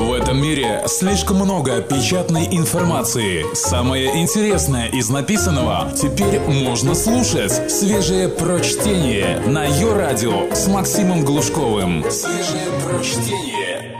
В этом мире слишком много печатной информации. Самое интересное из написанного теперь можно слушать. Свежее прочтение на Ё-радио с Максимом Глушковым. Свежее прочтение.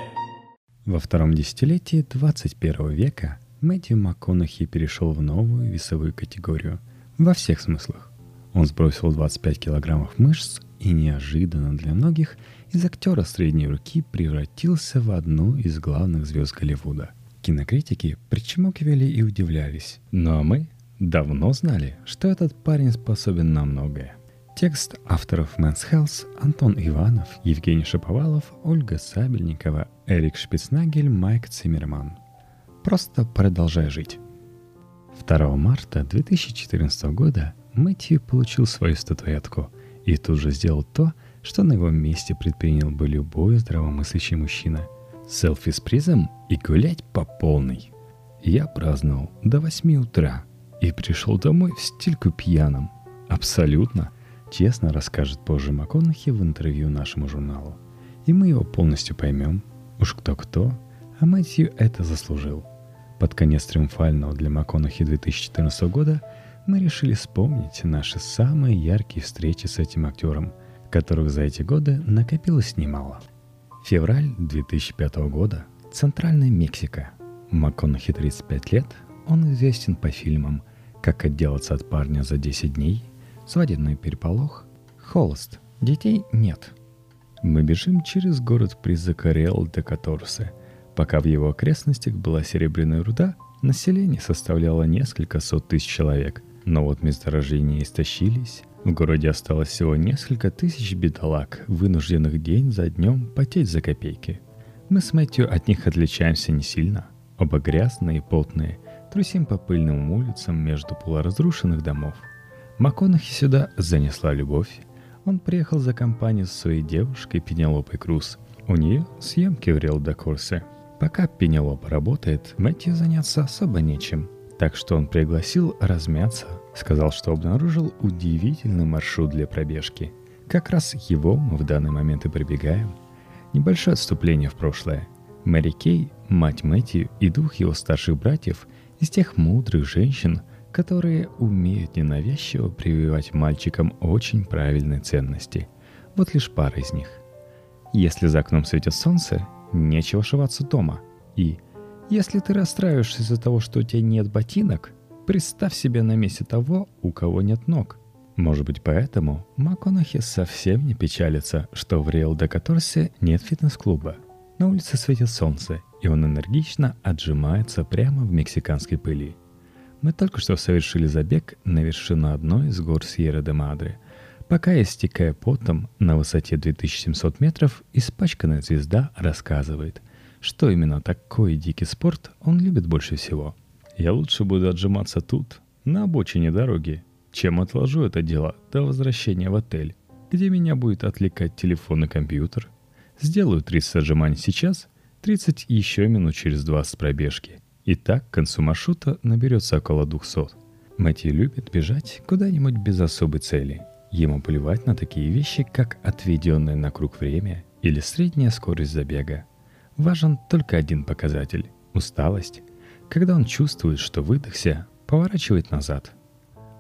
Во втором десятилетии 21 века Мэттью Макконахи перешел в новую весовую категорию. Во всех смыслах. Он сбросил 25 килограммов мышц и неожиданно для многих из актера средней руки превратился в одну из главных звезд Голливуда. Кинокритики причмокивали и удивлялись. Ну а мы давно знали, что этот парень способен на многое. Текст авторов Men's Health: Антон Иванов, Евгений Шаповалов, Ольга Сабельникова, Эрик Шпицнагель, Майк Циммерман. Просто продолжай жить. 2 марта 2014 года Мэттью получил свою статуэтку и тут же сделал то, что на его месте предпринял бы любой здравомыслящий мужчина. Селфи с призом и гулять по полной. Я праздновал до 8 утра и пришел домой в стельку пьяным. Абсолютно. Честно расскажет позже Макконахи в интервью нашему журналу. И мы его полностью поймем. Уж кто-кто, а Мэттью это заслужил. Под конец триумфального для Макконахи 2014 года мы решили вспомнить наши самые яркие встречи с этим актером, которых за эти годы накопилось немало. Февраль 2005 года. Центральная Мексика. Макконахи 35 лет. Он известен по фильмам «Как отделаться от парня за 10 дней», «Свадебный переполох», «Холост», «Детей нет». Мы бежим через город Призакарел-де-Каторсе. Пока в его окрестностях была серебряная руда, население составляло несколько сот тысяч человек. Но вот месторождения истощились, в городе осталось всего несколько тысяч бедолаг, вынужденных день за днем потеть за копейки. Мы с Мэттью от них отличаемся не сильно. Оба грязные и потные, трусим по пыльным улицам между полуразрушенных домов. Макконахи сюда занесла любовь. Он приехал за компанию со своей девушкой Пенелопой Крус. У нее съемки в Рио-де-Корсе. Пока Пенелопа работает, Мэттью заняться особо нечем. Так что он пригласил размяться. Сказал, что обнаружил удивительный маршрут для пробежки. Как раз его мы в данный момент и пробегаем. Небольшое отступление в прошлое. Мэри Кей, мать Мэттью и 2 его старших братьев, из тех мудрых женщин, которые умеют ненавязчиво прививать мальчикам очень правильные ценности. Вот лишь пара из них. Если за окном светит солнце, нечего шиваться дома. И если ты расстраиваешься из-за того, что у тебя нет ботинок, представь себя на месте того, у кого нет ног. Может быть, поэтому Макконахи совсем не печалится, что в Рио-де-Каторсе нет фитнес-клуба. На улице светит солнце, и он энергично отжимается прямо в мексиканской пыли. Мы только что совершили забег на вершину одной из гор Сьерра-де-Мадре. Пока я, стекая потом, на высоте 2700 метров, испачканная звезда рассказывает, что именно такой дикий спорт он любит больше всего. Я лучше буду отжиматься тут, на обочине дороги, чем отложу это дело до возвращения в отель, где меня будет отвлекать телефон и компьютер. Сделаю 30 отжиманий сейчас, 30 еще минут через 20 пробежки. И так к концу маршрута наберется около 200. Мэттью любит бежать куда-нибудь без особой цели. Ему плевать на такие вещи, как отведенное на круг время или средняя скорость забега. Важен только один показатель – усталость. Когда он чувствует, что выдохся, поворачивает назад.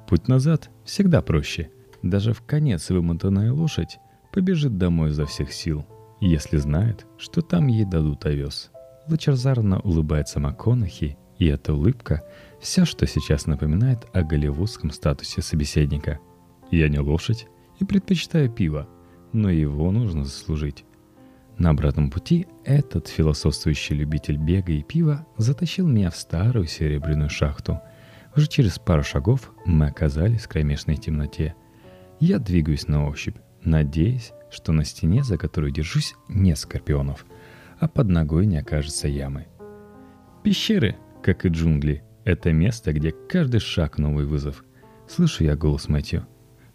Путь назад всегда проще. Даже в конец вымотанная лошадь побежит домой изо всех сил, если знает, что там ей дадут овес. Лучезарно улыбается Макконахи, и эта улыбка – все, что сейчас напоминает о голливудском статусе собеседника. Я не лошадь и предпочитаю пиво, но его нужно заслужить. На обратном пути этот философствующий любитель бега и пива затащил меня в старую серебряную шахту. Уже через пару шагов мы оказались в кромешной темноте. Я двигаюсь на ощупь, надеясь, что на стене, за которую держусь, нет скорпионов, а под ногой не окажется ямы. Пещеры, как и джунгли, это место, где каждый шаг новый вызов. Слышу я голос Мэттью.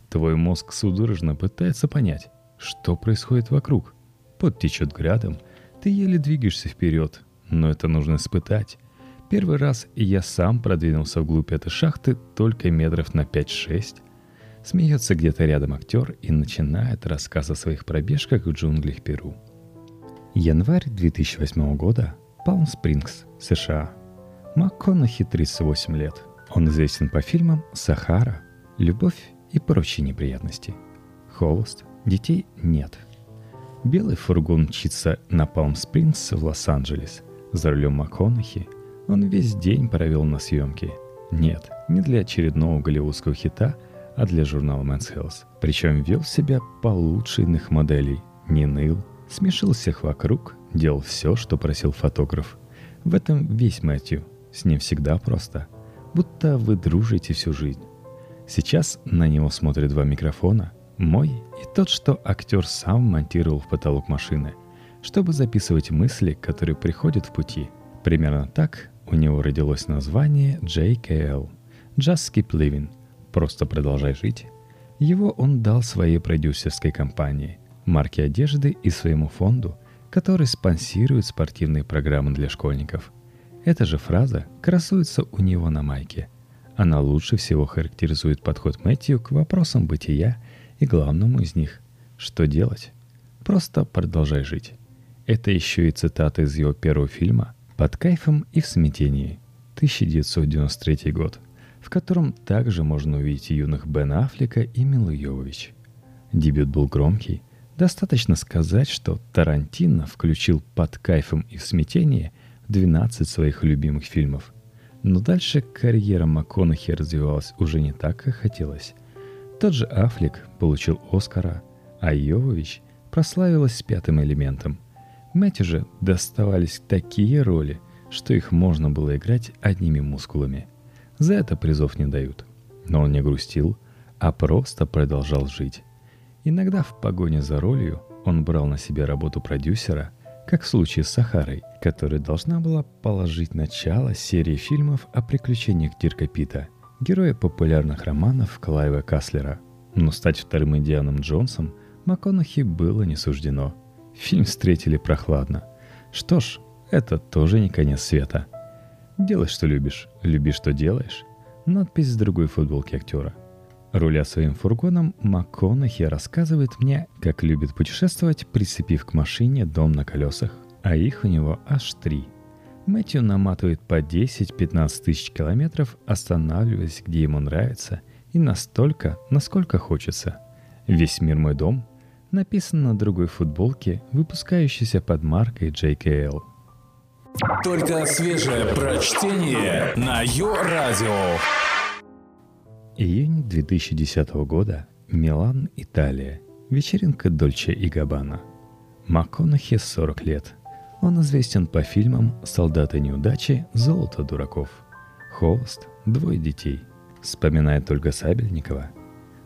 Твой мозг судорожно пытается понять, что происходит вокруг. Пот течет градом, ты еле двигаешься вперед, но это нужно испытать. Первый раз я сам продвинулся вглубь этой шахты только метров на 5-6. Смеется где-то рядом актер и начинает рассказ о своих пробежках в джунглях Перу. Январь 2008 года. Палм-Спрингс, США. МакКонахи 38 лет. Он известен по фильмам «Сахара», «Любовь» и прочие неприятности. Холост, детей нет. Белый фургон мчится на Палм-Спрингс в Лос-Анджелес. За рулем МакКонахи. Он весь день провел на съемке. Нет, не для очередного голливудского хита, а для журнала Men's Health. Причем вел себя получше иных моделей. Не ныл, смешил всех вокруг, делал все, что просил фотограф. В этом весь Мэттью. С ним всегда просто. Будто вы дружите всю жизнь. Сейчас на него смотрят два микрофона. Мой и тот, что актер сам монтировал в потолок машины, чтобы записывать мысли, которые приходят в пути. Примерно так у него родилось название J.K.L. Just Keep Living. Просто продолжай жить. Его он дал своей продюсерской компании, марке одежды и своему фонду, который спонсирует спортивные программы для школьников. Эта же фраза красуется у него на майке. Она лучше всего характеризует подход Мэттью к вопросам бытия и главному из них – что делать? Просто продолжай жить. Это еще и цитата из его первого фильма «Под кайфом и в смятении» 1993 год, в котором также можно увидеть юных Бена Аффлека и Милу Йовович. Дебют был громкий. Достаточно сказать, что Тарантино включил «Под кайфом и в смятении» 12 своих любимых фильмов. Но дальше карьера МакКонахи развивалась уже не так, как хотелось. Тот же Аффлек получил «Оскара», а Йовович прославилась с «Пятым элементом». Мэттью же доставались такие роли, что их можно было играть одними мускулами. За это призов не дают. Но он не грустил, а просто продолжал жить. Иногда в погоне за ролью он брал на себя работу продюсера, как в случае с «Сахарой», которая должна была положить начало серии фильмов о приключениях Дирка Питта, героя популярных романов Клайва Каслера. Но стать вторым Индианом Джонсом МакКонахи было не суждено. Фильм встретили прохладно. Что ж, это тоже не конец света. «Делай, что любишь, люби, что делаешь» – надпись с другой футболки актера. Руля своим фургоном, МакКонахи рассказывает мне, как любит путешествовать, прицепив к машине дом на колесах. А их у него аж 3. Мэттью наматывает по 10-15 тысяч километров, останавливаясь, где ему нравится, и настолько, насколько хочется. «Весь мир мой дом» написано на другой футболке, выпускающейся под маркой J.K.L. Только свежее прочтение на Ю-радио. Июнь 2010 года. Милан, Италия. Вечеринка Дольче и Габбана. МакКонахи 40 лет. Он известен по фильмам «Солдаты неудачи», «Золото дураков», «Холост», «Двое детей». Вспоминает Ольга Сабельникова.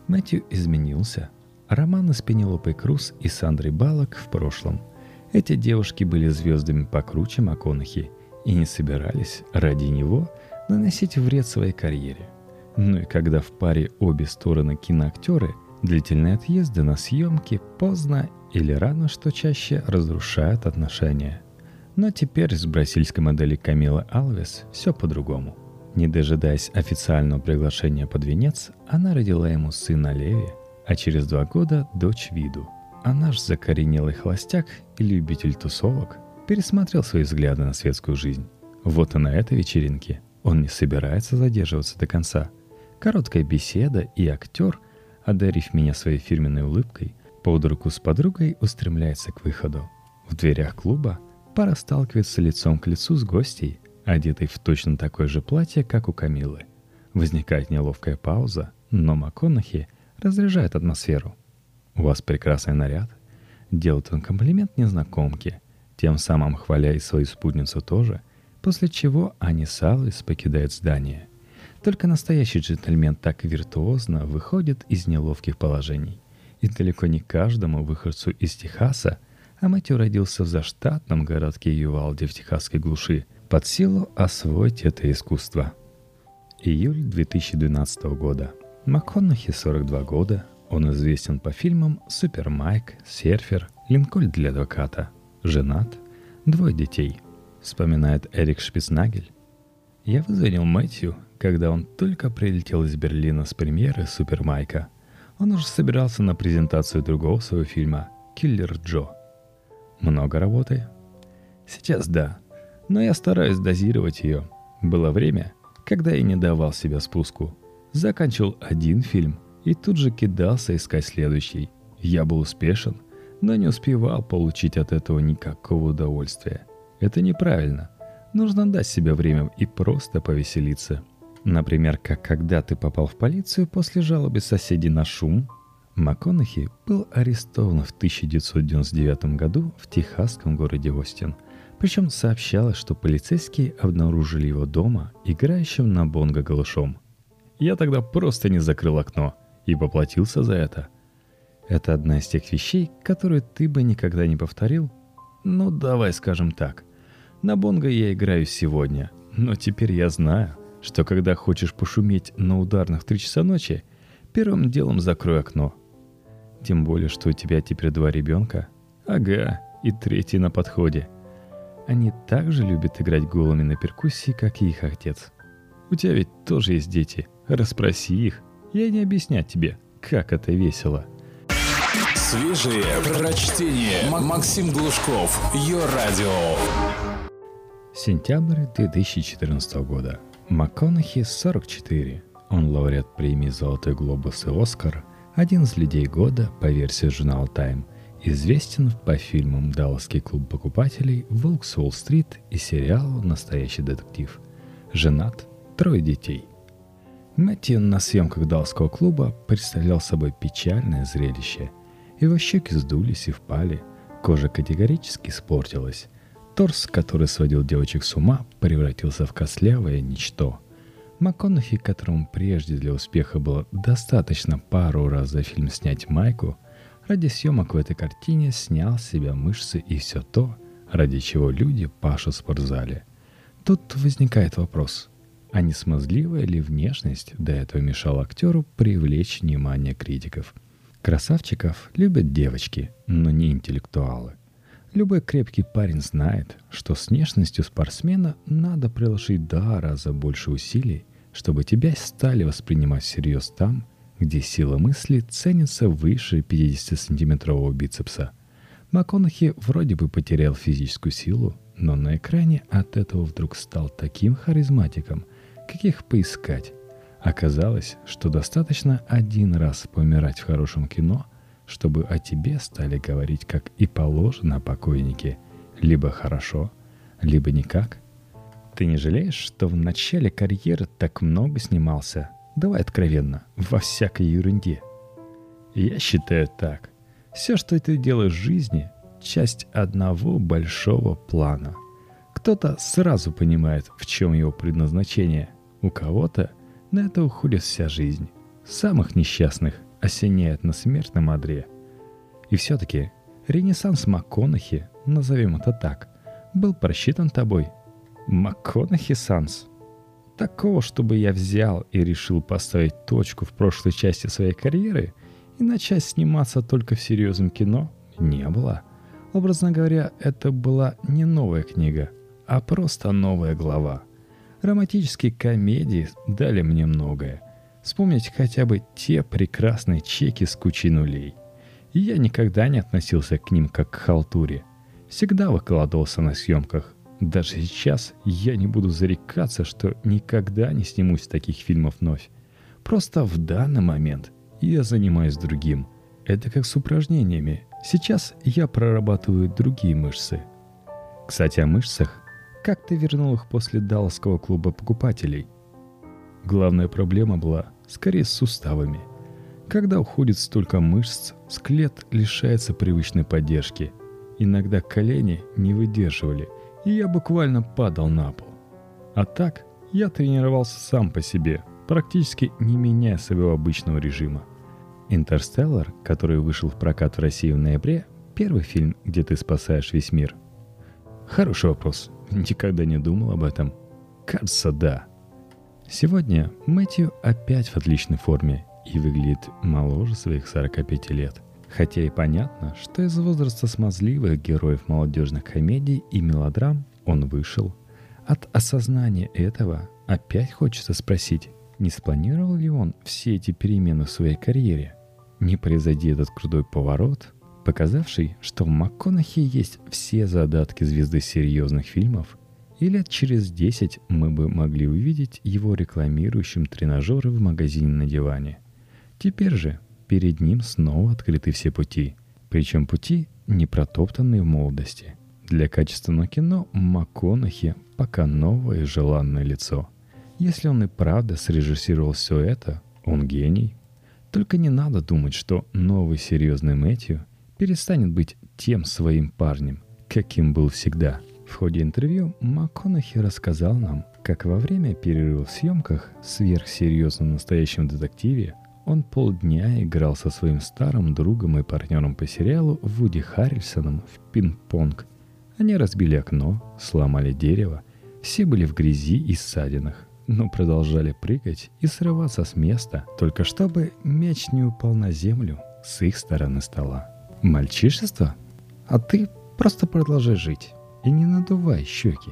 Мэттью изменился. Романы с Пенелопой Крус и Сандрой Балок в прошлом. Эти девушки были звездами покруче МакКонахи и не собирались ради него наносить вред своей карьере. Ну и когда в паре обе стороны киноактеры, длительные отъезды на съемки поздно или рано, что чаще, разрушают отношения. Но теперь с бразильской моделью Камилы Алвес все по-другому. Не дожидаясь официального приглашения под венец, она родила ему сына Леви, а через 2 года дочь Виду. А наш закоренелый холостяк и любитель тусовок пересмотрел свои взгляды на светскую жизнь. Вот и на этой вечеринке он не собирается задерживаться до конца. Короткая беседа, и актер, одарив меня своей фирменной улыбкой, под руку с подругой устремляется к выходу. В дверях клуба пара сталкивается лицом к лицу с гостьей, одетой в точно такое же платье, как у Камилы. Возникает неловкая пауза, но МакКонахи разряжает атмосферу. «У вас прекрасный наряд», — делает он комплимент незнакомке, тем самым хваля и свою спутницу тоже, после чего они с Алвес покидают здание. Только настоящий джентльмен так виртуозно выходит из неловких положений. И далеко не каждому выходцу из Техаса, а Мэттью родился в заштатном городке Ювалде в техасской глуши, под силу освоить это искусство. Июль 2012 года. МакКонахи 42 года. Он известен по фильмам «Супер Майк», «Серфер», «Линкольн для адвоката». Женат. 2 детей. Вспоминает Эрик Шпицнагель. «Я вызвонил Мэттью, когда он только прилетел из Берлина с премьеры «Супер Майка». Он уже собирался на презентацию другого своего фильма «Киллер Джо». Много работы? Сейчас да. но я стараюсь дозировать ее. Было время, когда я не давал себе спуску. Заканчивал один фильм и тут же кидался искать следующий. Я был успешен, но не успевал получить от этого никакого удовольствия. Это неправильно. Нужно дать себе время и просто повеселиться. Например, как когда ты попал в полицию после жалобы соседей на шум. Макконахи был арестован в 1999 году в техасском городе Остин. Причем сообщалось, что полицейские обнаружили его дома, играющим на бонго голышом. Я тогда просто не закрыл окно и поплатился за это. Это одна из тех вещей, которые ты бы никогда не повторил. Ну, давай скажем так. На бонго я играю сегодня, но теперь я знаю, что когда хочешь пошуметь на ударных в 3 часа ночи, первым делом закрой окно. Тем более, что у тебя теперь 2 ребенка. Ага, и 3-й на подходе. Они также любят играть голыми на перкуссии, как и их отец. У тебя ведь тоже есть дети. Расспроси их. Я не объясняю тебе, как это весело. Свежие прочтение. Максим Глушков. Йо-радио. Сентябрь 2014 года. Макконахи 44. Он лауреат премии «Золотой глобус» и «Оскар», один из людей года по версии журнала «Тайм», известен по фильмам «Далласский клуб покупателей», «Волк с Уолл-стрит» и сериалу «Настоящий детектив». Женат, 3 детей. Мэттью на съемках «Далласского клуба» представлял собой печальное зрелище. Его щеки сдулись и впали, кожа категорически испортилась. Торс, который сводил девочек с ума, превратился в костлявое ничто. Макконахи, которому прежде для успеха было достаточно пару раз за фильм снять майку, ради съемок в этой картине снял с себя мышцы и все то, ради чего люди пашут в спортзале. Тут возникает вопрос, а не смазливая ли внешность до этого мешала актеру привлечь внимание критиков? Красавчиков любят девочки, но не интеллектуалы. Любой крепкий парень знает, что с внешностью спортсмена надо приложить 2 раза больше усилий, чтобы тебя стали воспринимать всерьез там, где сила мысли ценится выше 50-сантиметрового бицепса. Макконахи вроде бы потерял физическую силу, но на экране от этого вдруг стал таким харизматиком, каких поискать. Оказалось, что достаточно 1 раз помирать в хорошем кино, чтобы о тебе стали говорить, как и положено о покойнике. Либо хорошо, либо никак. Ты не жалеешь, что в начале карьеры так много снимался? Давай откровенно, во всякой ерунде. Я считаю так. Все, что ты делаешь в жизни, часть одного большого плана. Кто-то сразу понимает, в чем его предназначение. У кого-то на это уходит вся жизнь. Самых несчастных осеняет на смертном одре. И все-таки ренессанс Макконахи, назовем это так, был просчитан тобой. Макконахи-санс. Такого, чтобы я взял и решил поставить точку в прошлой части своей карьеры и начать сниматься только в серьезном кино, не было. Образно говоря, это была не новая книга, а просто новая глава. Романтические комедии дали мне многое. Вспомнить хотя бы те прекрасные чеки с кучей нулей. И я никогда не относился к ним как к халтуре. Всегда выкладывался на съемках. Даже сейчас я не буду зарекаться, что никогда не снимусь в таких фильмах вновь. Просто в данный момент я занимаюсь другим. Это как с упражнениями. Сейчас я прорабатываю другие мышцы. Кстати, о мышцах. Как ты вернул их после «Далласского клуба покупателей»? Главная проблема была скорее с суставами. Когда уходит столько мышц, скелет лишается привычной поддержки. Иногда колени не выдерживали, и я буквально падал на пол. А так я тренировался сам по себе, практически не меняя своего обычного режима. «Интерстеллар», который вышел в прокат в России в ноябре, первый фильм, где ты спасаешь весь мир. Хороший вопрос. Никогда не думал об этом. Кажется, да. Сегодня Мэттью опять в отличной форме и выглядит моложе своих 45 лет. Хотя и понятно, что из возраста смазливых героев молодежных комедий и мелодрам он вышел. От осознания этого опять хочется спросить, не спланировал ли он все эти перемены в своей карьере? Не произойди этот крутой поворот, показавший, что в Макконахи есть все задатки звезды серьезных фильмов, и лет через 10 мы бы могли увидеть его рекламирующим тренажеры в магазине на диване. Теперь же перед ним снова открыты все пути, причем пути, не протоптанные в молодости. Для качественного кино Макконахи пока новое желанное лицо. Если он и правда срежиссировал все это, он гений. Только не надо думать, что новый серьезный Мэттью перестанет быть тем своим парнем, каким был всегда. В ходе интервью Макконахи рассказал нам, как во время перерыва в съемках в сверхсерьезном настоящем детективе он полдня играл со своим старым другом и партнером по сериалу Вуди Харрельсоном в пинг-понг. Они разбили окно, сломали дерево, все были в грязи и ссадинах, но продолжали прыгать и срываться с места, только чтобы мяч не упал на землю с их стороны стола. Мальчишество? А ты просто продолжай жить и не надувай щеки.